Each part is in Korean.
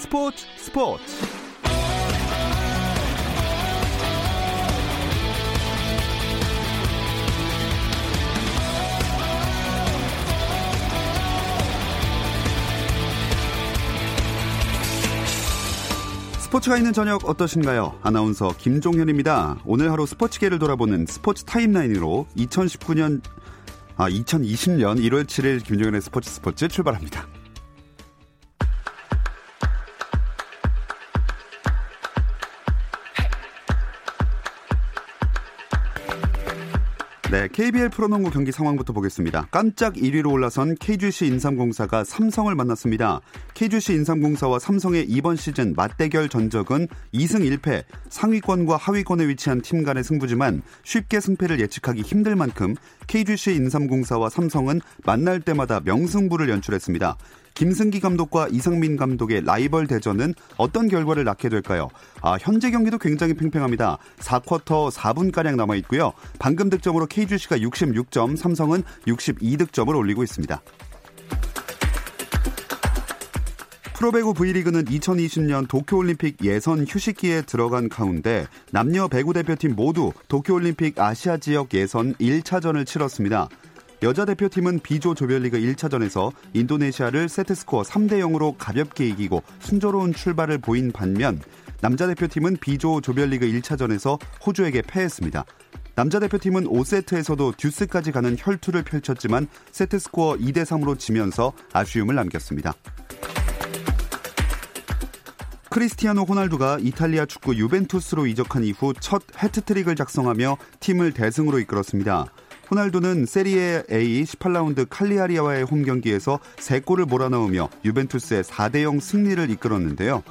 스포츠 스포츠가 있는 저녁 어떠신가요? 아나운서 김종현입니다. 오늘 하루 스포츠계를 돌아보는 스포츠 타임라인으로 2020년 1월 7일 김종현의 스포츠 출발합니다. 네, KBL 프로농구 경기 상황부터 보겠습니다. 깜짝 1위로 올라선 KGC 인삼공사가 삼성을 만났습니다. KGC 인삼공사와 삼성의 이번 시즌 맞대결 전적은 2승 1패, 상위권과 하위권에 위치한 팀 간의 승부지만 쉽게 승패를 예측하기 힘들 만큼 KGC 인삼공사와 삼성은 만날 때마다 명승부를 연출했습니다. 김승기 감독과 이상민 감독의 라이벌 대전은 어떤 결과를 낳게 될까요? 현재 경기도 굉장히 팽팽합니다. 4쿼터 4분가량 남아있고요. 방금 득점으로 KGC가 66점, 삼성은 62득점을 올리고 있습니다. 프로배구 V리그는 2020년 도쿄올림픽 예선 휴식기에 들어간 가운데 남녀 배구 대표팀 모두 도쿄올림픽 아시아 지역 예선 1차전을 치렀습니다. 여자 대표팀은 B조 조별리그 1차전에서 인도네시아를 세트스코어 3-0으로 가볍게 이기고 순조로운 출발을 보인 반면 남자 대표팀은 B조 조별리그 1차전에서 호주에게 패했습니다. 남자 대표팀은 5세트에서도 듀스까지 가는 혈투를 펼쳤지만 세트스코어 2-3으로 지면서 아쉬움을 남겼습니다. 크리스티아노 호날두가 이탈리아 축구 유벤투스로 이적한 이후 첫 해트트릭을 작성하며 팀을 대승으로 이끌었습니다. 호날두는 세리에A 18라운드 칼리아리와의 홈경기에서 3골을 몰아넣으며 유벤투스의 4-0 승리를 이끌었는데요.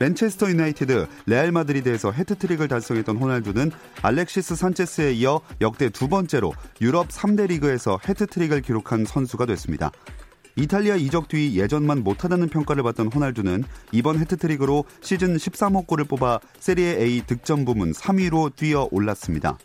맨체스터 유나이티드, 레알 마드리드에서 해트트릭을 달성했던 호날두는 알렉시스 산체스에 이어 역대 두 번째로 유럽 3대 리그에서 해트트릭을 기록한 선수가 됐습니다. 이탈리아 이적 뒤 예전만 못하다는 평가를 받던 호날두는 이번 해트트릭으로 시즌 13호 골을 뽑아 세리에A 득점 부문 3위로 뛰어 올랐습니다.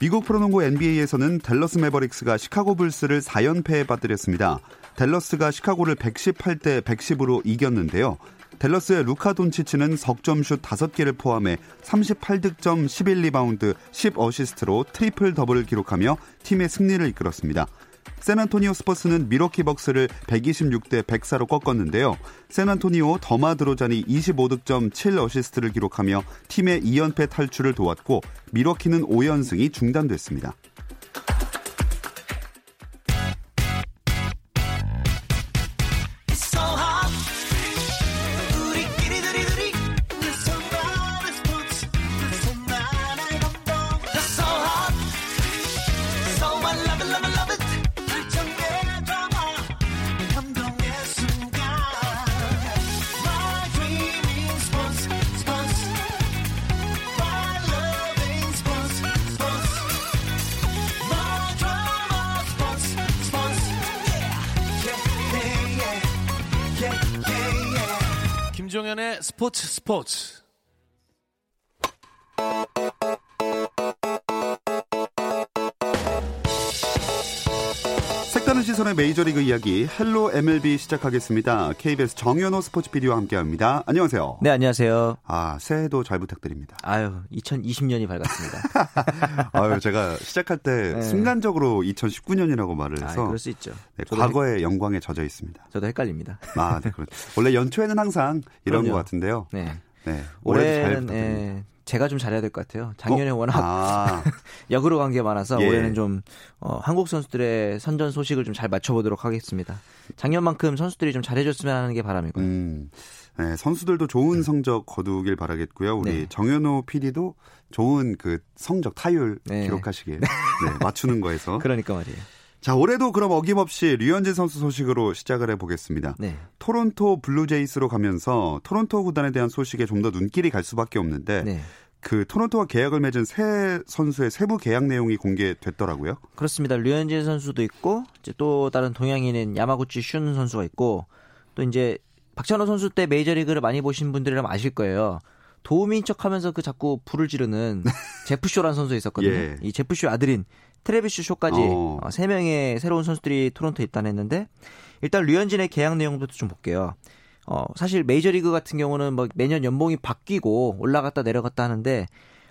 미국 프로농구 NBA에서는 댈러스 매버릭스가 시카고 불스를 4연패에 빠뜨렸습니다. 댈러스가 시카고를 118-110으로 이겼는데요. 댈러스의 루카 돈치치는 석점슛 5개를 포함해 38득점, 11리바운드, 10어시스트로 트리플 더블을 기록하며 팀의 승리를 이끌었습니다. 샌안토니오 스퍼스는 밀워키 벅스를 126-104로 꺾었는데요. 샌안토니오 더마 드로잔이 25득점 7어시스트를 기록하며 팀의 2연패 탈출을 도왔고 밀워키는 5연승이 중단됐습니다. 김종현의 스포츠. 색다른 시선의 메이저리그 이야기 헬로 MLB 시작하겠습니다. KBS 정현호 스포츠 PD와 함께합니다. 안녕하세요. 네, 안녕하세요. 새해도 잘 부탁드립니다. 2020년이 밝았습니다. 제가 시작할 때 순간적으로 2019년이라고 말을 해서 그럴 수 있죠. 네, 과거의 영광에 젖어 있습니다. 저도 헷갈립니다. 네, 그렇죠. 원래 연초에는 항상 이런 것 같은데요. 네, 올해도 잘 부탁드립니다. 제가 좀 잘해야 될 것 같아요. 작년에 워낙 역으로 간 게 많아서 올해는 좀 한국 선수들의 선전 소식을 좀 잘 맞춰보도록 하겠습니다. 작년만큼 선수들이 좀 잘해줬으면 하는 게 바람이고요. 네, 선수들도 좋은 성적 거두길 바라겠고요. 우리 정현호 PD도 좋은 그 성적 타율 기록하시길 맞추는 거에서. 그러니까 말이에요. 자, 올해도 그럼 어김없이 류현진 선수 소식으로 시작을 해보겠습니다. 토론토 블루제이스로 가면서 토론토 구단에 대한 소식에 좀 더 눈길이 갈 수밖에 없는데 그 토론토와 계약을 맺은 새 선수의 세부 계약 내용이 공개됐더라고요. 그렇습니다. 류현진 선수도 있고 이제 또 다른 동양인인 야마구치 슌 선수가 있고 또 이제 박찬호 선수 때 메이저리그를 많이 보신 분들이라면 아실 거예요. 도우미인 척하면서 그 자꾸 불을 지르는 제프쇼라는 선수 있었거든요. 이 제프쇼 아드린 트레비쉬 쇼까지 3명의 새로운 선수들이 토론토에 입단했는데 일단 류현진의 계약 내용부터 좀 볼게요. 사실 메이저리그 같은 경우는 막 매년 연봉이 바뀌고 올라갔다 내려갔다 하는데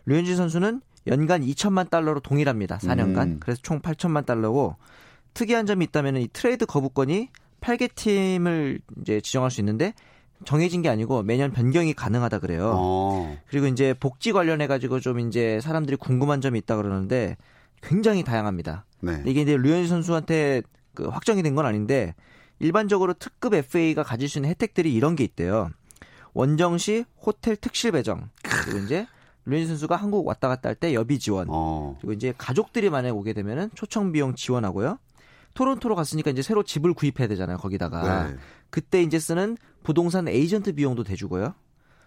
류현진 선수는 연간 2천만 달러로 동일합니다. 4년간. 그래서 총 8천만 달러고 특이한 점이 있다면 이 트레이드 거부권이 8개 팀을 이제 지정할 수 있는데 정해진 게 아니고 매년 변경이 가능하다 그래요. 그리고 이제 복지 관련해가지고 좀 이제 사람들이 궁금한 점이 있다 그러는데 굉장히 다양합니다. 네. 이게 이제 류현진 선수한테 그 확정이 된 건 아닌데 일반적으로 특급 FA가 가질 수 있는 혜택들이 이런 게 있대요. 원정시 호텔 특실 배정. 그리고 이제 류현진 선수가 한국 왔다 갔다 할 때 여비 지원. 그리고 이제 가족들이 만약에 오게 되면은 초청 비용 지원하고요. 토론토로 갔으니까 이제 새로 집을 구입해야 되잖아요. 거기다가. 네. 그때 이제 쓰는 부동산 에이전트 비용도 대주고요.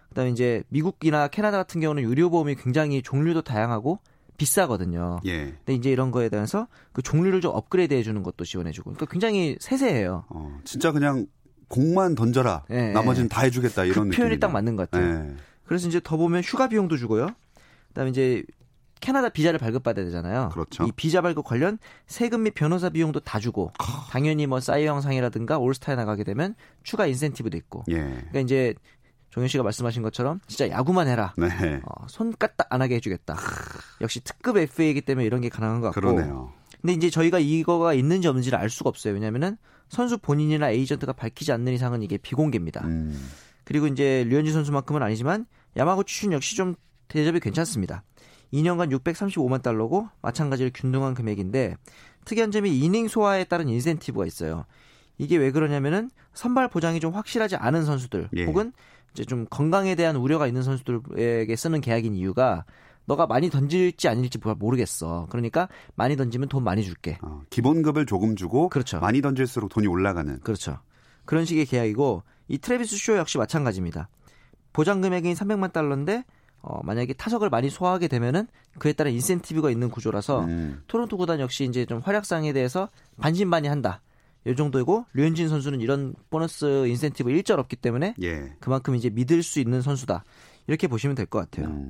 그다음에 이제 미국이나 캐나다 같은 경우는 의료 보험이 굉장히 종류도 다양하고 비싸거든요. 예. 근데 이제 이런 거에 대해서 그 종류를 좀 업그레이드해 주는 것도 지원해주고, 그러니까 굉장히 세세해요. 진짜 그냥 공만 던져라. 예, 나머지는 다 해주겠다 이런 그 느낌. 표현이 딱 맞는 것 같아요. 예. 그래서 이제 더 보면 휴가 비용도 주고요. 그다음에 이제 캐나다 비자를 발급받아야 되잖아요. 그렇죠. 이 비자 발급 관련 세금 및 변호사 비용도 다 주고, 당연히 뭐 싸이 영상이라든가 올스타에 나가게 되면 추가 인센티브도 있고. 예. 그러니까 이제 정현 씨가 말씀하신 것처럼 진짜 야구만 해라. 네. 손까딱 안 하게 해주겠다. 역시 특급 FA이기 때문에 이런 게 가능한 것 같고. 그러네요. 근데 이제 저희가 이거가 있는지 없는지를 알 수가 없어요. 왜냐하면은 선수 본인이나 에이전트가 밝히지 않는 이상은 이게 비공개입니다. 그리고 이제 류현진 선수만큼은 아니지만 야마구치 슌 역시 좀 대접이 괜찮습니다. 2년간 635만 달러고 마찬가지로 균등한 금액인데 특이한 점이 이닝 소화에 따른 인센티브가 있어요. 이게 왜 그러냐면은 선발 보장이 좀 확실하지 않은 선수들, 예, 혹은 이제 좀 건강에 대한 우려가 있는 선수들에게 쓰는 계약인 이유가 너가 많이 던질지 아닐지 모르겠어. 그러니까 많이 던지면 돈 많이 줄게. 기본급을 조금 주고, 그렇죠, 많이 던질수록 돈이 올라가는. 그렇죠. 그런 식의 계약이고 이 트래비스 쇼 역시 마찬가지입니다. 보장 금액인 300만 달러인데 만약에 타석을 많이 소화하게 되면은 그에 따른 인센티브가 있는 구조라서 토론토 구단 역시 이제 좀 활약상에 대해서 반신반의한다. 이 정도이고 류현진 선수는 이런 보너스 인센티브 일절 없기 때문에, 예, 그만큼 이제 믿을 수 있는 선수다. 이렇게 보시면 될 것 같아요.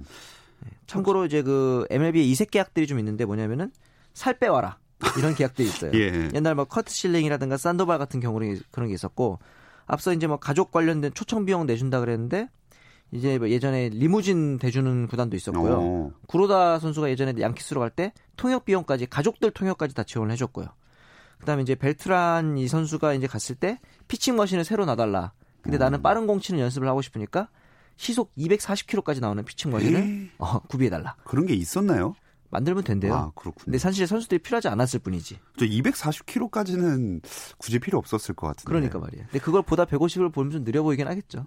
참고로 이제 그 MLB의 이색 계약들이 좀 있는데 뭐냐면은 살 빼와라 이런 계약들이 있어요. 예. 옛날 막 커트 실링이라든가 산도발 같은 경우는 그런 게 있었고, 앞서 이제 뭐 가족 관련된 초청 비용 내준다 그랬는데 이제 예전에 리무진 대주는 구단도 있었고요. 구로다 선수가 예전에 양키스로 갈 때 통역 비용까지, 가족들 통역까지 다 지원을 해줬고요. 그다음에 이제 벨트란 이 선수가 이제 갔을 때 피칭 머신을 새로 놔달라. 근데 나는 빠른 공 치는 연습을 하고 싶으니까 시속 240km까지 나오는 피칭 머신을 구비해달라. 그런 게 있었나요? 만들면 된대요. 아, 그렇군요. 근데 사실 선수들이 필요하지 않았을 뿐이지. 저 240km까지는 굳이 필요 없었을 것 같은데. 그러니까 말이에요. 근데 그걸 보다 150을 보면 좀 느려 보이긴 하겠죠.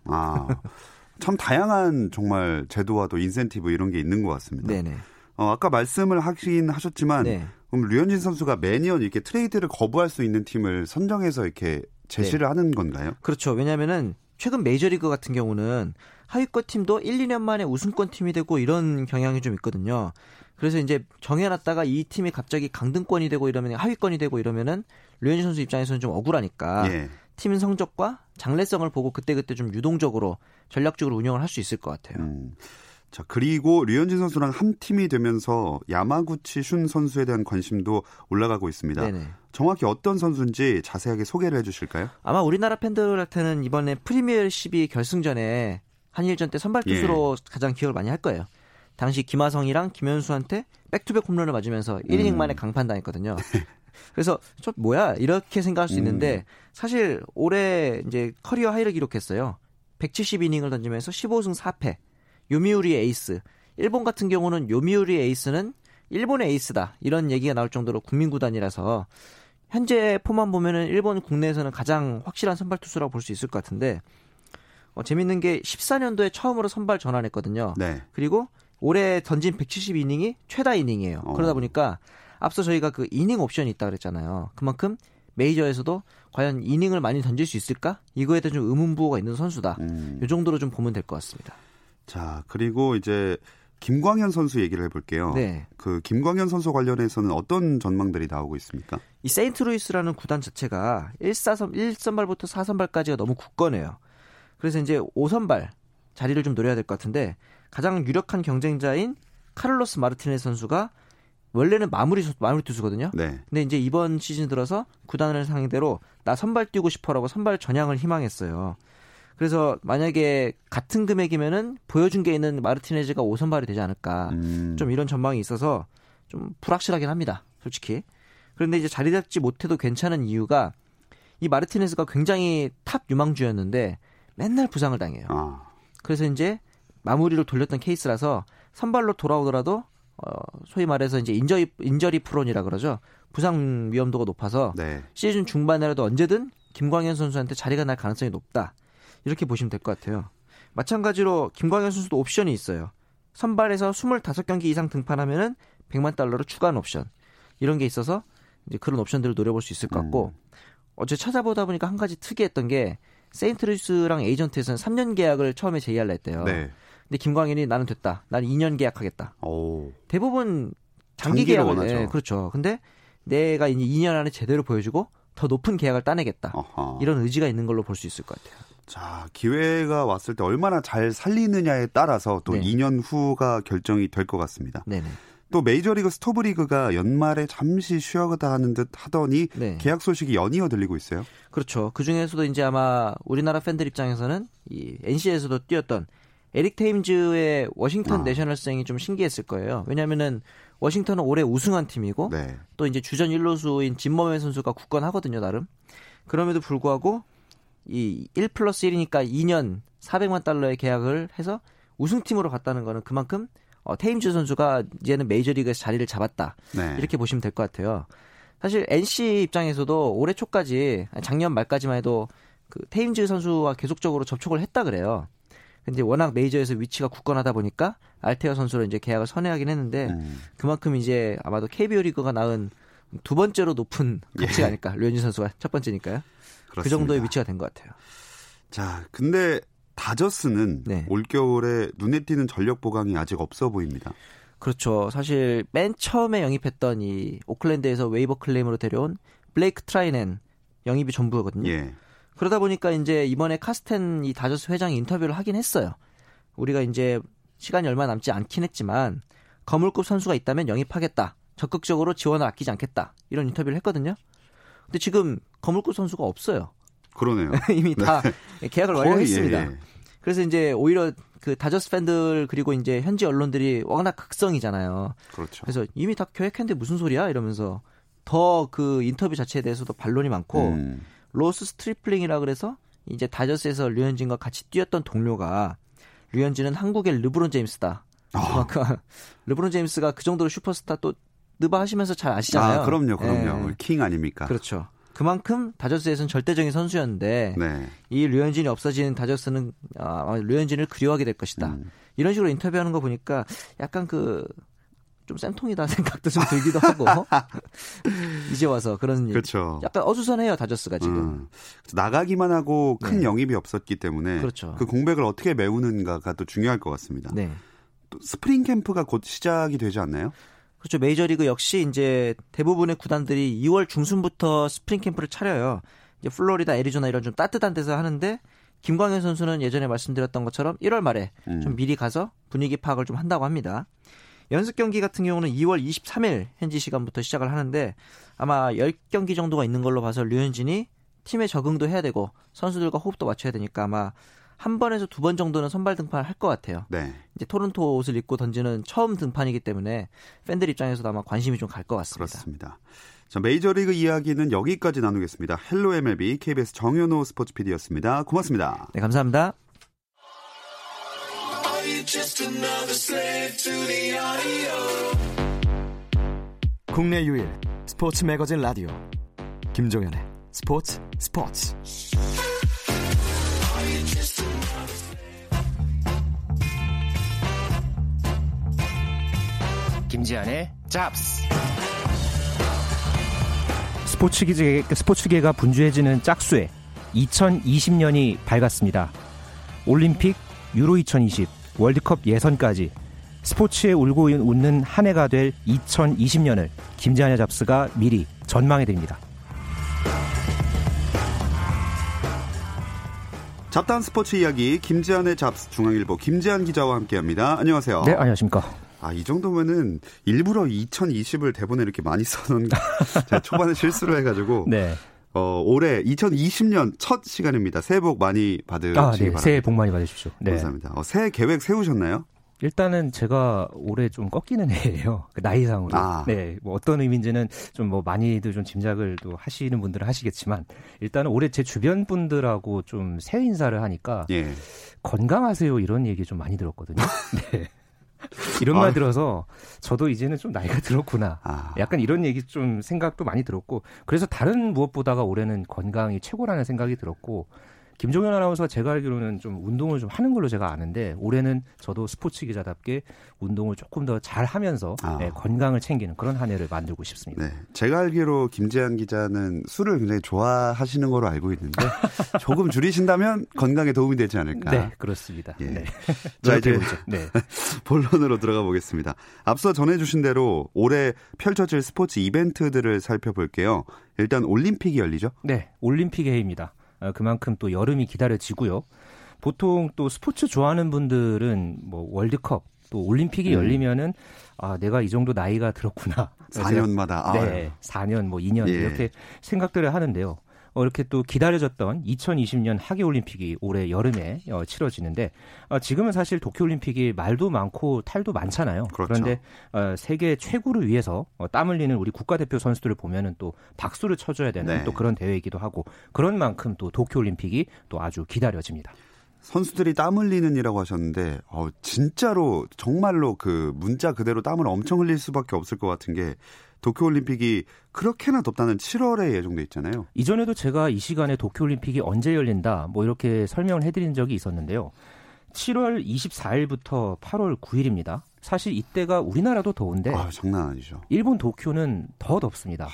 참 다양한 정말 제도와 또 인센티브 이런 게 있는 것 같습니다. 네네. 아까 말씀을 하긴 하셨지만, 네, 그럼 류현진 선수가 매년 이렇게 트레이드를 거부할 수 있는 팀을 선정해서 이렇게 제시를, 네, 하는 건가요? 그렇죠. 왜냐하면은 최근 메이저리그 같은 경우는 하위권 팀도 1, 2년 만에 우승권 팀이 되고 이런 경향이 좀 있거든요. 그래서 이제 정해놨다가 이 팀이 갑자기 강등권이 되고 이러면, 하위권이 되고 이러면은 류현진 선수 입장에서는 좀 억울하니까, 예, 팀 성적과 장래성을 보고 그때그때 좀 유동적으로 전략적으로 운영을 할 수 있을 것 같아요. 자, 그리고 류현진 선수랑 한 팀이 되면서 야마구치 슌 선수에 대한 관심도 올라가고 있습니다. 네네. 정확히 어떤 선수인지 자세하게 소개를 해주실까요? 아마 우리나라 팬들한테는 이번에 프리미어십이 결승전에 한일전 때 선발 투수로, 예, 가장 기억을 많이 할 거예요. 당시 김하성이랑 김현수한테 백투백 홈런을 맞으면서 1이닝 만에 강판당했거든요. 그래서 저 뭐야 이렇게 생각할 수 있는데 사실 올해 이제 커리어 하이를 기록했어요. 170이닝을 던지면서 15승 4패. 요미우리 에이스. 일본 같은 경우는 요미우리 에이스는 일본의 에이스다, 이런 얘기가 나올 정도로 국민구단이라서 현재 폼만 보면은 일본 국내에서는 가장 확실한 선발 투수라고 볼 수 있을 것 같은데, 재밌는 게 14년도에 처음으로 선발 전환했거든요. 네. 그리고 올해 던진 170이닝이 최다 이닝이에요. 그러다 보니까 앞서 저희가 그 이닝 옵션이 있다 그랬잖아요. 그만큼 메이저에서도 과연 이닝을 많이 던질 수 있을까? 이거에 대한 좀 의문부호가 있는 선수다. 이 정도로 좀 보면 될 것 같습니다. 자, 그리고 이제 김광현 선수 얘기를 해볼게요. 네. 그 김광현 선수 관련해서는 어떤 전망들이 나오고 있습니까? 이 세인트루이스라는 구단 자체가 1선발부터 4선발까지가 너무 굳건해요. 그래서 이제 5선발 자리를 좀 노려야 될 것 같은데 가장 유력한 경쟁자인 카를로스 마르티네즈 선수가 원래는 마무리 투수거든요. 네. 근데 이제 이번 시즌 들어서 구단을 상대로 나 선발 뛰고 싶어라고 선발 전향을 희망했어요. 그래서 만약에 같은 금액이면은 보여준 게 있는 마르티네즈가 5선발이 되지 않을까. 좀 이런 전망이 있어서 좀 불확실하긴 합니다. 솔직히. 그런데 이제 자리 잡지 못해도 괜찮은 이유가 이 마르티네즈가 굉장히 탑 유망주였는데 맨날 부상을 당해요. 그래서 이제 마무리로 돌렸던 케이스라서 선발로 돌아오더라도 소위 말해서 이제 인저리 프론이라 그러죠. 부상 위험도가 높아서 네. 시즌 중반이라도 언제든 김광현 선수한테 자리가 날 가능성이 높다. 이렇게 보시면 될 것 같아요. 마찬가지로 김광현 선수도 옵션이 있어요. 선발에서 25경기 이상 등판하면은 $1,000,000 추가한 옵션. 이런 게 있어서 이제 그런 옵션들을 노려볼 수 있을 것 같고 어제 찾아보다 보니까 한 가지 특이했던 게 세인트루이스랑 에이전트에서는 3년 계약을 처음에 제의하려 했대요. 네. 근데 김광현이 나는 됐다. 난 2년 계약하겠다. 오. 대부분 장기 계약을 해. 그렇죠. 근데 내가 이제 2년 안에 제대로 보여주고 더 높은 계약을 따내겠다. 어허. 이런 의지가 있는 걸로 볼 수 있을 것 같아요. 자, 기회가 왔을 때 얼마나 잘 살리느냐에 따라서 또 네. 2년 후가 결정이 될 것 같습니다. 네네. 또 메이저리그 스토브리그가 연말에 잠시 쉬어가다 하는 듯 하더니 네. 계약 소식이 연이어 들리고 있어요. 그렇죠. 그중에서도 이제 아마 우리나라 팬들 입장에서는 이 NC에서도 뛰었던 에릭 테임즈의 워싱턴 내셔널스행이 좀 신기했을 거예요. 왜냐하면은 워싱턴은 올해 우승한 팀이고 네. 또 이제 주전 1루수인 진 머맨 선수가 굳건하거든요, 나름. 그럼에도 불구하고 이 1+1이니까 2년 $4,000,000의 계약을 해서 우승팀으로 갔다는 거는 그만큼 테임즈 선수가 이제는 메이저리그에서 자리를 잡았다. 네. 이렇게 보시면 될 것 같아요. 사실 NC 입장에서도 올해 초까지 작년 말까지만 해도 그 테임즈 선수와 계속적으로 접촉을 했다 그래요. 근데 워낙 메이저에서 위치가 굳건하다 보니까 알테어 선수로 이제 계약을 선회하긴 했는데 그만큼 이제 아마도 KBO 리그가 낳은 두 번째로 높은 가치가 아닐까. 류현진 선수가 첫 번째니까요. 그렇습니다. 그 정도의 위치가 된 것 같아요. 자, 근데 다저스는 네. 올겨울에 눈에 띄는 전력 보강이 아직 없어 보입니다. 그렇죠. 사실 맨 처음에 영입했던 이 오클랜드에서 웨이버 클레임으로 데려온 블레이크 트라이넨 영입이 전부거든요. 예. 그러다 보니까 이제 이번에 카스텐 이 다저스 회장이 인터뷰를 하긴 했어요. 우리가 이제 시간이 얼마 남지 않긴 했지만 거물급 선수가 있다면 영입하겠다. 적극적으로 지원을 아끼지 않겠다. 이런 인터뷰를 했거든요. 근데 지금 거물급 선수가 없어요. 그러네요. 이미 다 네. 계약을 완료했습니다. 예. 그래서 이제 오히려 그 다저스 팬들 그리고 이제 현지 언론들이 워낙 극성이잖아요. 그렇죠. 그래서 이미 다 계획했는데 무슨 소리야? 이러면서 더 그 인터뷰 자체에 대해서도 반론이 많고 로스 스트리플링이라 그래서 이제 다저스에서 류현진과 같이 뛰었던 동료가 류현진은 한국의 르브론 제임스다. 르브론 제임스가 그 정도로 슈퍼스타 또 느바 하시면서 잘 아시잖아요. 아, 그럼요. 네. 킹 아닙니까? 그렇죠. 그만큼 다저스에서는 절대적인 선수였는데 네. 이 류현진이 없어지는 다저스는 류현진을 그리워하게 될 것이다. 이런 식으로 인터뷰하는 거 보니까 약간 그 좀 쌤통이다 생각도 좀 들기도 하고 이제 와서 그런 그렇죠. 약간 어수선해요 다저스가 지금. 나가기만 하고 큰 네. 영입이 없었기 때문에 그렇죠. 그 공백을 어떻게 메우는가가 또 중요할 것 같습니다. 네. 또 스프링 캠프가 곧 시작이 되지 않나요? 그렇죠. 메이저리그 역시 이제 대부분의 구단들이 2월 중순부터 스프링 캠프를 차려요. 이제 플로리다, 애리조나 이런 좀 따뜻한 데서 하는데 김광현 선수는 예전에 말씀드렸던 것처럼 1월 말에 좀 미리 가서 분위기 파악을 좀 한다고 합니다. 연습 경기 같은 경우는 2월 23일 현지 시간부터 시작을 하는데 아마 10경기 정도가 있는 걸로 봐서 류현진이 팀에 적응도 해야 되고 선수들과 호흡도 맞춰야 되니까 아마 한 번에서 두 번 정도는 선발 등판을 할 것 같아요. 네. 이제 토론토 옷을 입고 던지는 처음 등판이기 때문에 팬들 입장에서도 아마 관심이 좀 갈 것 같습니다. 그렇습니다. 자, 메이저리그 이야기는 여기까지 나누겠습니다. 헬로 MLB KBS 정현호 스포츠 PD였습니다. 고맙습니다. 네, 감사합니다. 국내 유일 스포츠 매거진 라디오 김종현의 스포츠. 김지한의 잡스. 스포츠계가 분주해지는 짝수에 2020년이 밝았습니다. 올림픽, 유로 2020, 월드컵 예선까지 스포츠에 울고 웃는 한 해가 될 2020년을 김지한의 잡스가 미리 전망해드립니다. 잡다한 스포츠 이야기 김지한의 잡스, 중앙일보 김지한 기자와 함께합니다. 안녕하세요. 네, 안녕하십니까. 아, 이 정도면은 일부러 2020을 대본에 이렇게 많이 써놓은 거. 제가 초반에 실수를 해가지고. 네. 올해 2020년 첫 시간입니다. 새해 복 많이 받으시기 바랍니다. 새해 복 많이 받으십시오. 네. 감사합니다. 새해 계획 세우셨나요? 일단은 제가 올해 좀 꺾이는 해예요. 나이상으로. 아. 네. 뭐 어떤 의미인지는 좀 뭐 많이들 좀 짐작을 또 하시는 분들은 하시겠지만 일단은 올해 제 주변 분들하고 좀 새해 인사를 하니까 예. 건강하세요 이런 얘기 좀 많이 들었거든요. 네. 이런 말 들어서 저도 이제는 좀 나이가 들었구나. 약간 이런 얘기 좀 생각도 많이 들었고 그래서 다른 무엇보다가 올해는 건강이 최고라는 생각이 들었고 김종현 아나운서가 제가 알기로는 좀 운동을 좀 하는 걸로 제가 아는데 올해는 저도 스포츠 기자답게 운동을 조금 더 잘하면서 네, 건강을 챙기는 그런 한 해를 만들고 싶습니다. 네, 제가 알기로 김지한 기자는 술을 굉장히 좋아하시는 걸로 알고 있는데 조금 줄이신다면 건강에 도움이 되지 않을까. 네, 그렇습니다. 예. 네. 자, 이제 네. 본론으로 들어가 보겠습니다. 앞서 전해주신 대로 올해 펼쳐질 스포츠 이벤트들을 살펴볼게요. 일단 올림픽이 열리죠? 네, 올림픽 해입니다. 그만큼 또 여름이 기다려지고요. 보통 또 스포츠 좋아하는 분들은 뭐 월드컵 또 올림픽이 열리면은 아 내가 이 정도 나이가 들었구나. 4년마다. 아. 네, 4년 뭐 2년 예. 이렇게 생각들을 하는데요. 이렇게 또 기다려졌던 2020년 하계올림픽이 올해 여름에 치러지는데 지금은 사실 도쿄올림픽이 말도 많고 탈도 많잖아요. 그렇죠. 그런데 세계 최고를 위해서 땀 흘리는 우리 국가대표 선수들을 보면은 또 박수를 쳐줘야 되는 네. 또 그런 대회이기도 하고 그런 만큼 또 도쿄올림픽이 또 아주 기다려집니다. 선수들이 땀 흘리는 이라고 하셨는데 진짜로 정말로 그 문자 그대로 땀을 엄청 흘릴 수밖에 없을 것 같은 게 도쿄올림픽이 그렇게나 덥다는 7월에 예정돼 있잖아요. 이전에도 제가 이 시간에 도쿄올림픽이 언제 열린다 뭐 이렇게 설명을 해드린 적이 있었는데요. 7월 24일부터 8월 9일입니다. 사실 이때가 우리나라도 더운데 장난 아니죠. 일본 도쿄는 더 덥습니다.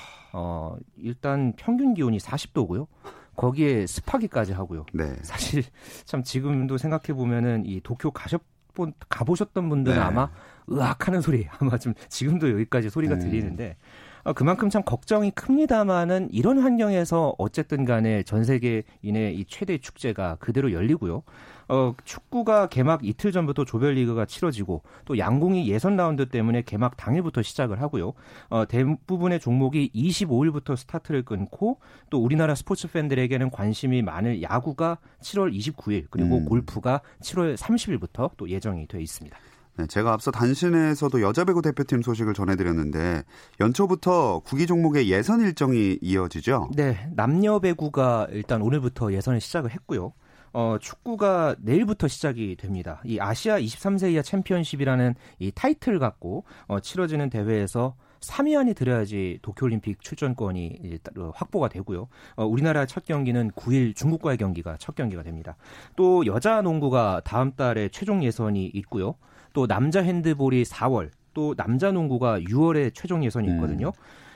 일단 평균 기온이 40도고요. 거기에 습하기까지 하고요. 네. 사실 참 지금도 생각해보면은 이 도쿄 가보셨던 분들은 네. 아마 으악 하는 소리 아마 좀 지금도 여기까지 소리가 들리는데 그만큼 참 걱정이 큽니다만은 이런 환경에서 어쨌든 간에 전 세계인의 이 최대 축제가 그대로 열리고요. 축구가 개막 이틀 전부터 조별리그가 치러지고 또 양궁이 예선 라운드 때문에 개막 당일부터 시작을 하고요. 대부분의 종목이 25일부터 스타트를 끊고 또 우리나라 스포츠 팬들에게는 관심이 많을 야구가 7월 29일 그리고 골프가 7월 30일부터 또 예정이 돼 있습니다. 제가 앞서 단신에서도 여자배구 대표팀 소식을 전해드렸는데 연초부터 구기 종목의 예선 일정이 이어지죠? 네. 남녀배구가 일단 오늘부터 예선을 시작을 했고요. 축구가 내일부터 시작이 됩니다. 이 아시아 23세 이하 챔피언십이라는 이 타이틀을 갖고 치러지는 대회에서 3위 안이 들어야지 도쿄올림픽 출전권이 확보가 되고요. 우리나라 첫 경기는 9일 중국과의 경기가 첫 경기가 됩니다. 또 여자 농구가 다음 달에 최종 예선이 있고요. 또 남자 핸드볼이 4월, 또 남자 농구가 6월에 최종 예선이 있거든요.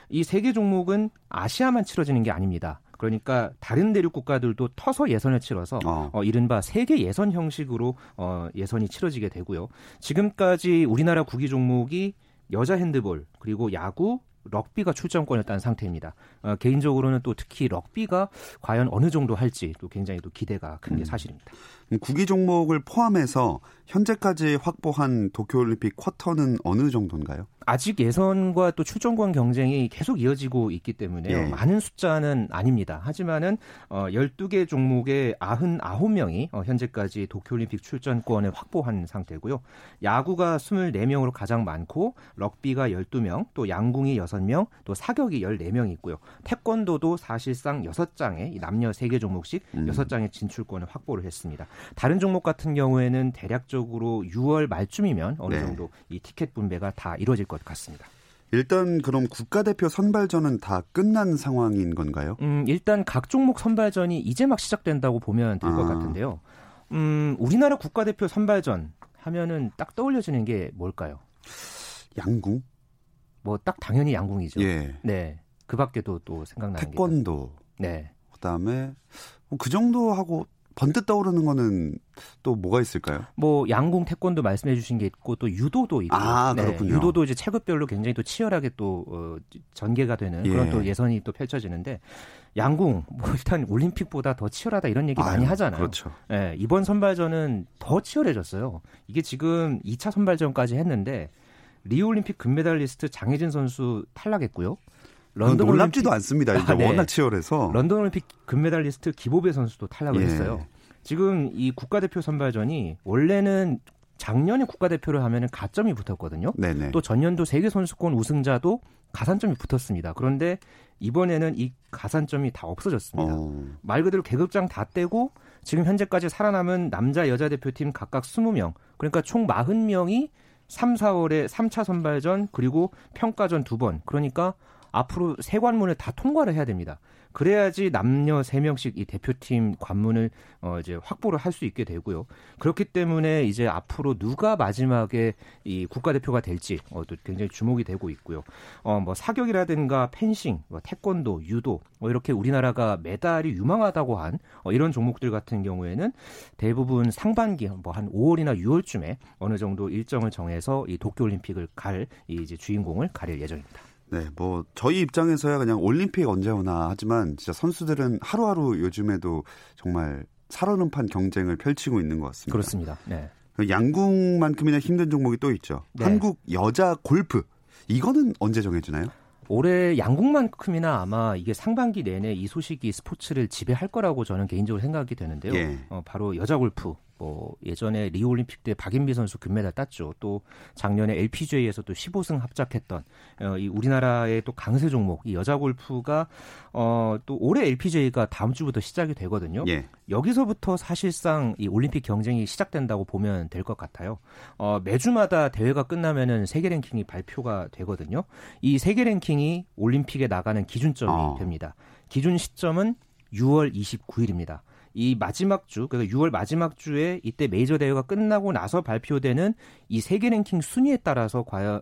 이 세 개 종목은 아시아만 치러지는 게 아닙니다. 그러니까 다른 대륙 국가들도 터서 예선을 치러서 이른바 세계 예선 형식으로 예선이 치러지게 되고요. 지금까지 우리나라 구기 종목이 여자 핸드볼, 그리고 야구, 럭비가 출전권을 딴 상태입니다. 개인적으로는 또 특히 럭비가 과연 어느 정도 할지 또 굉장히 또 기대가 큰 게 사실입니다. 구기 종목을 포함해서 현재까지 확보한 도쿄올림픽 쿼터는 어느 정도인가요? 아직 예선과 또 출전권 경쟁이 계속 이어지고 있기 때문에 예. 많은 숫자는 아닙니다. 하지만은 12개 종목에 99명이 현재까지 도쿄올림픽 출전권을 확보한 상태고요. 야구가 24명으로 가장 많고 럭비가 12명, 또 양궁이 6명, 또 사격이 14명이 있고요. 태권도도 사실상 6장의 남녀 3개 종목씩 6장의 진출권을 확보를 했습니다. 다른 종목 같은 경우에는 대략적으로 6월 말쯤이면 어느 정도 이 티켓 분배가 다 이루어질 것 같습니다. 일단 그럼 국가대표 선발전은 다 끝난 상황인 건가요? 일단 각 종목 선발전이 이제 막 시작된다고 보면 될 것 같은데요. 우리나라 국가대표 선발전 하면은 딱 떠올려지는 게 뭘까요? 양궁? 뭐 딱 당연히 양궁이죠. 예. 네. 그 밖에도 또 생각나는 태권도. 게 네. 그다음에 그 정도 하고 번뜩 떠오르는 거는 또 뭐가 있을까요? 뭐 양궁, 태권도 말씀해 주신 게 있고 또 유도도 있고. 아, 그렇군요. 네, 유도도 이제 체급별로 굉장히 또 치열하게 또 전개가 되는 그런 또 예선이 또 펼쳐지는데 양궁 뭐 일단 올림픽보다 더 치열하다 이런 얘기 많이 하잖아요. 그렇죠. 네, 이번 선발전은 더 치열해졌어요. 이게 지금 2차 선발전까지 했는데 리올림픽 금메달리스트 장혜진 선수 탈락했고요. 런던 놀랍지도 올림픽... 않습니다. 이제 네. 워낙 치열해서. 런던올림픽 금메달리스트 기보배 선수도 탈락을 했어요. 지금 이 국가대표 선발전이 원래는 작년에 국가대표를 하면 가점이 붙었거든요. 네네. 또 전년도 세계선수권 우승자도 가산점이 붙었습니다. 그런데 이번에는 이 가산점이 다 없어졌습니다. 말 그대로 계급장 다 떼고 지금 현재까지 살아남은 남자, 여자 대표팀 각각 20명, 그러니까 총 40명이 3, 4월에 3차 선발전 그리고 평가전 2번, 그러니까 앞으로 세 관문을 다 통과를 해야 됩니다. 그래야지 남녀 3명씩 이 대표팀 관문을 이제 확보를 할 수 있게 되고요. 그렇기 때문에 이제 앞으로 누가 마지막에 이 국가대표가 될지 또 굉장히 주목이 되고 있고요. 뭐 사격이라든가 펜싱, 뭐 태권도, 유도 이렇게 우리나라가 메달이 유망하다고 한 이런 종목들 같은 경우에는 대부분 상반기 뭐 한 5월이나 6월쯤에 어느 정도 일정을 정해서 이 도쿄올림픽을 갈 이제 주인공을 가릴 예정입니다. 네, 뭐 저희 입장에서야 그냥 올림픽 언제 오나 하지만 진짜 선수들은 하루하루 요즘에도 정말 살얼음판 경쟁을 펼치고 있는 것 같습니다. 그렇습니다. 네. 양궁만큼이나 힘든 종목이 또 있죠. 네. 한국 여자 골프. 이거는 언제 정해지나요? 올해 양궁만큼이나 아마 이게 상반기 내내 이 소식이 스포츠를 지배할 거라고 저는 개인적으로 생각이 되는데요. 예. 바로 여자 골프. 예전에 리우올림픽 때 박인비 선수 금메달 땄죠. 또 작년에 LPGA에서 또 15승 합작했던 이 우리나라의 또 강세 종목 이 여자 골프가 또 올해 LPGA가 다음 주부터 시작이 되거든요. 예. 여기서부터 사실상 이 올림픽 경쟁이 시작된다고 보면 될 것 같아요. 매주마다 대회가 끝나면은 세계 랭킹이 발표가 되거든요. 이 세계 랭킹이 올림픽에 나가는 기준점이 됩니다. 기준 시점은 6월 29일입니다. 이 마지막 주, 그러니까 6월 마지막 주에 이때 메이저 대회가 끝나고 나서 발표되는 이 세계 랭킹 순위에 따라서 과연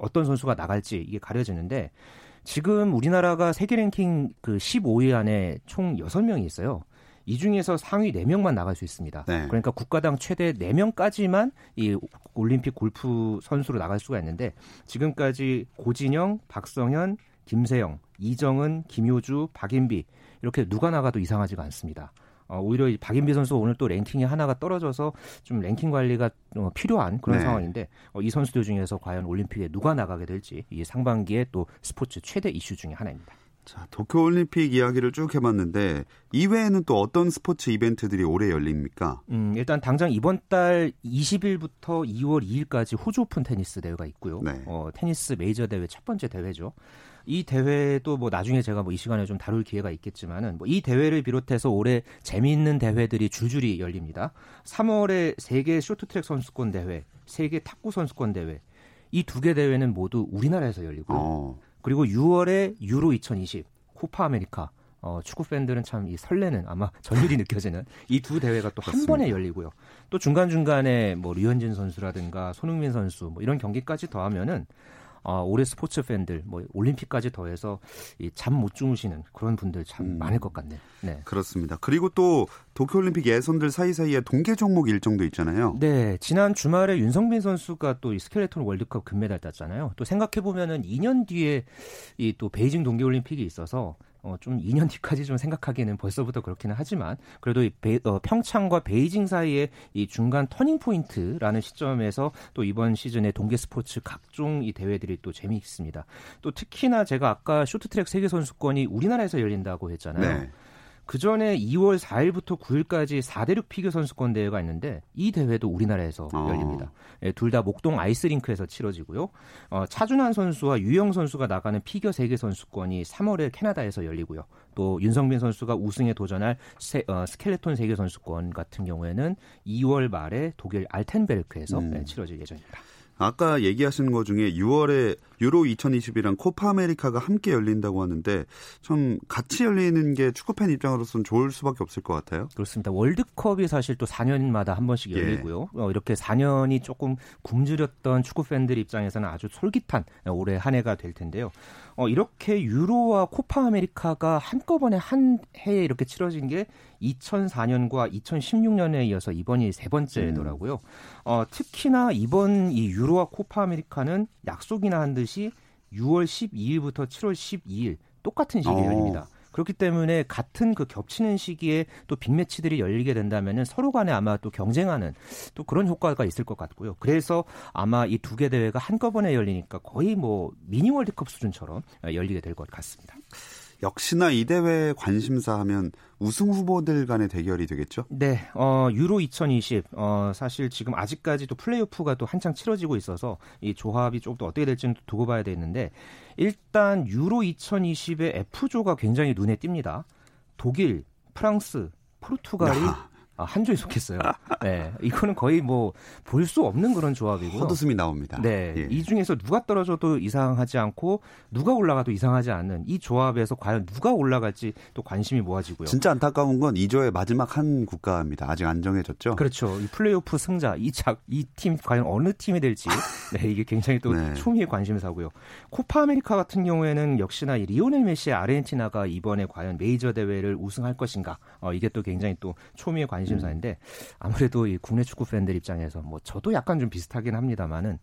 어떤 선수가 나갈지 이게 가려지는데 지금 우리나라가 세계 랭킹 그 15위 안에 총 6명이 있어요. 이 중에서 상위 4명만 나갈 수 있습니다. 네. 그러니까 국가당 최대 4명까지만 이 올림픽 골프 선수로 나갈 수가 있는데 지금까지 고진영, 박성현, 김세영, 이정은, 김효주, 박인비 이렇게 누가 나가도 이상하지가 않습니다. 오히려 박인비 선수 오늘 또 랭킹이 하나가 떨어져서 좀 랭킹 관리가 필요한 그런 상황인데 이 선수들 중에서 과연 올림픽에 누가 나가게 될지 이게 상반기에 또 스포츠 최대 이슈 중에 하나입니다. 자, 도쿄올림픽 이야기를 쭉 해봤는데 이외에는 또 어떤 스포츠 이벤트들이 올해 열립니까? 일단 당장 이번 달 20일부터 2월 2일까지 호주 오픈 테니스 대회가 있고요. 네. 테니스 메이저 대회 첫 번째 대회죠. 이 대회도 뭐 나중에 제가 뭐 이 시간에 좀 다룰 기회가 있겠지만은 뭐 이 대회를 비롯해서 올해 재미있는 대회들이 줄줄이 열립니다. 3월에 세계 쇼트트랙 선수권 대회, 세계 탁구 선수권 대회 이 2개 대회는 모두 우리나라에서 열리고요. 그리고 6월에 유로 2020, 코파 아메리카. 축구 팬들은 참 이 설레는 아마 전율이 느껴지는 이 두 대회가 또 한 번에 열리고요. 또 중간중간에 뭐 류현진 선수라든가 손흥민 선수 뭐 이런 경기까지 더하면은 올해 스포츠 팬들, 뭐 올림픽까지 더해서 잠 못 주무시는 그런 분들 참 많을 것 같네요. 네, 그렇습니다. 그리고 또 도쿄올림픽 예선들 사이사이에 동계 종목 일정도 있잖아요. 네, 지난 주말에 윤성빈 선수가 또 이 스켈레톤 월드컵 금메달 땄잖아요. 또 생각해 보면은 2년 뒤에 이 또 베이징 동계올림픽이 있어서. 좀 2년 뒤까지 좀 생각하기에는 벌써부터 그렇기는 하지만 그래도 이 평창과 베이징 사이에 이 중간 터닝포인트라는 시점에서 또 이번 시즌의 동계 스포츠 각종 이 대회들이 또 재미있습니다. 또 특히나 제가 아까 쇼트트랙 세계선수권이 우리나라에서 열린다고 했잖아요. 네. 그전에 2월 4일부터 9일까지 4대륙 피겨 선수권 대회가 있는데 이 대회도 우리나라에서 열립니다. 예, 둘 다 목동 아이스링크에서 치러지고요. 차준환 선수와 유영 선수가 나가는 피겨 세계 선수권이 3월에 캐나다에서 열리고요. 또 윤성빈 선수가 우승에 도전할 스켈레톤 세계 선수권 같은 경우에는 2월 말에 독일 알텐베르크에서 치러질 예정입니다. 아까 얘기하신 것 중에 6월에 유로 2020이랑 코파 아메리카가 함께 열린다고 하는데 참 같이 열리는 게 축구팬 입장으로서는 좋을 수밖에 없을 것 같아요. 그렇습니다. 월드컵이 사실 또 4년마다 한 번씩 열리고요. 이렇게 4년이 조금 굶주렸던 축구팬들 입장에서는 아주 솔깃한 올해 한 해가 될 텐데요. 이렇게 유로와 코파 아메리카가 한꺼번에 한 해에 이렇게 치러진 게 2004년과 2016년에 이어서 이번이 세 번째더라고요. 특히나 이번 이 유로와 코파 아메리카는 약속이나 한 듯이 6월 12일부터 7월 12일 똑같은 시기에 열립니다. 그렇기 때문에 같은 그 겹치는 시기에 또 빅매치들이 열리게 된다면은 서로 간에 아마 또 경쟁하는 또 그런 효과가 있을 것 같고요. 그래서 아마 이 두 개 대회가 한꺼번에 열리니까 거의 뭐 미니 월드컵 수준처럼 열리게 될 것 같습니다. 역시나 이 대회에 관심사 하면 우승 후보들 간의 대결이 되겠죠? 네. 유로 2020. 사실 지금 아직까지도 플레이오프가 또 한창 치러지고 있어서 이 조합이 조금 더 어떻게 될지는 두고 봐야 되는데 일단 유로 2020의 F조가 굉장히 눈에 띕니다. 독일, 프랑스, 포르투갈이 한 조에 속했어요. 네, 이거는 거의 뭐 볼 수 없는 그런 조합이고 헛웃음이 나옵니다. 네, 예. 이 중에서 누가 떨어져도 이상하지 않고 누가 올라가도 이상하지 않는 이 조합에서 과연 누가 올라갈지 또 관심이 모아지고요. 진짜 안타까운 건 2조의 마지막 한 국가입니다. 아직 안 정해졌죠? 그렇죠. 이 플레이오프 승자 이 팀 과연 어느 팀이 될지 네, 이게 굉장히 또 네. 초미의 관심사고요. 코파 아메리카 같은 경우에는 역시나 이 리오넬 메시의 아르헨티나가 이번에 과연 메이저 대회를 우승할 것인가 이게 또 굉장히 또 초미의 관심. 심사인데 아무래도 이 국내 축구 팬들 입장에서 뭐 저도 약간 좀 비슷하긴 합니다만은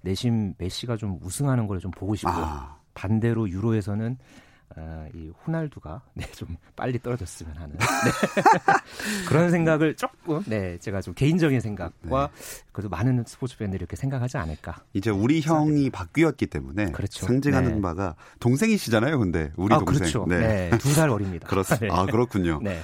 내심 메시가 좀 우승하는 걸 좀 보고 싶고 반대로 유로에서는 이 호날두가 네, 좀 빨리 떨어졌으면 하는 네. 그런 생각을 조금 네 제가 좀 개인적인 생각과 네. 그래도 많은 스포츠 팬들이 이렇게 생각하지 않을까. 이제 우리 형이 바뀌었기 때문에 그렇죠. 상징하는 네. 바가 동생이시잖아요, 근데 우리 동생 그렇죠. 네. 네. 2살 어립니다. 네. 아 그렇군요. 네.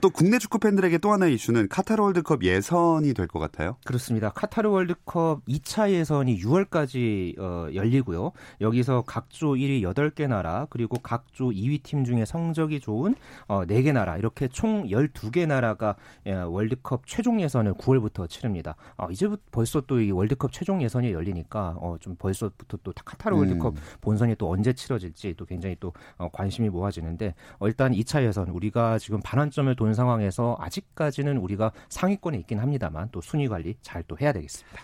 또 국내 축구 팬들에게 또 하나의 이슈는 카타르 월드컵 예선이 될 것 같아요. 그렇습니다. 카타르 월드컵 2차 예선이 6월까지 열리고요. 여기서 각 조 1위 8개 나라 그리고 각 조 2위 팀 중에 성적이 좋은 4개 나라 이렇게 총 12개 나라가 월드컵 최종 예선을 9월부터 치릅니다. 이제부터 벌써 또 이 월드컵 최종 예선이 열리니까 좀 벌써부터 또 카타르 월드컵 본선이 또 언제 치러질지 또 굉장히 또 관심이 모아지는데 일단 2차 예선 우리가 지금 반환점을 돈 상황에서 아직까지는 우리가 상위권에 있긴 합니다만 또 순위 관리 잘 또 해야 되겠습니다.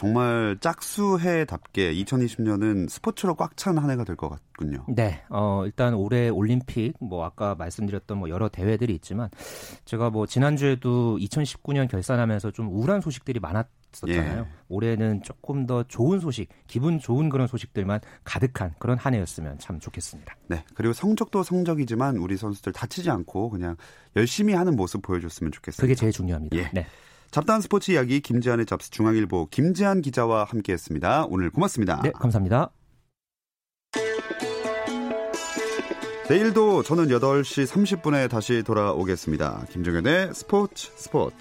정말 짝수해답게 2020년은 스포츠로 꽉 찬 한 해가 될 것 같군요. 네. 일단 올해 올림픽 뭐 아까 말씀드렸던 뭐 여러 대회들이 있지만 제가 뭐 지난주에도 2019년 결산하면서 좀 우울한 소식들이 많았었잖아요. 예. 올해는 조금 더 좋은 소식, 기분 좋은 그런 소식들만 가득한 그런 한 해였으면 참 좋겠습니다. 네, 그리고 성적도 성적이지만 우리 선수들 다치지 않고 그냥 열심히 하는 모습 보여줬으면 좋겠습니다. 그게 제일 중요합니다. 예. 네. 잡다한 스포츠 이야기 김지한의 잡스 중앙일보 김지한 기자와 함께했습니다. 오늘 고맙습니다. 네, 감사합니다. 내일도 저는 8시 30분에 다시 돌아오겠습니다. 김종현의 스포츠.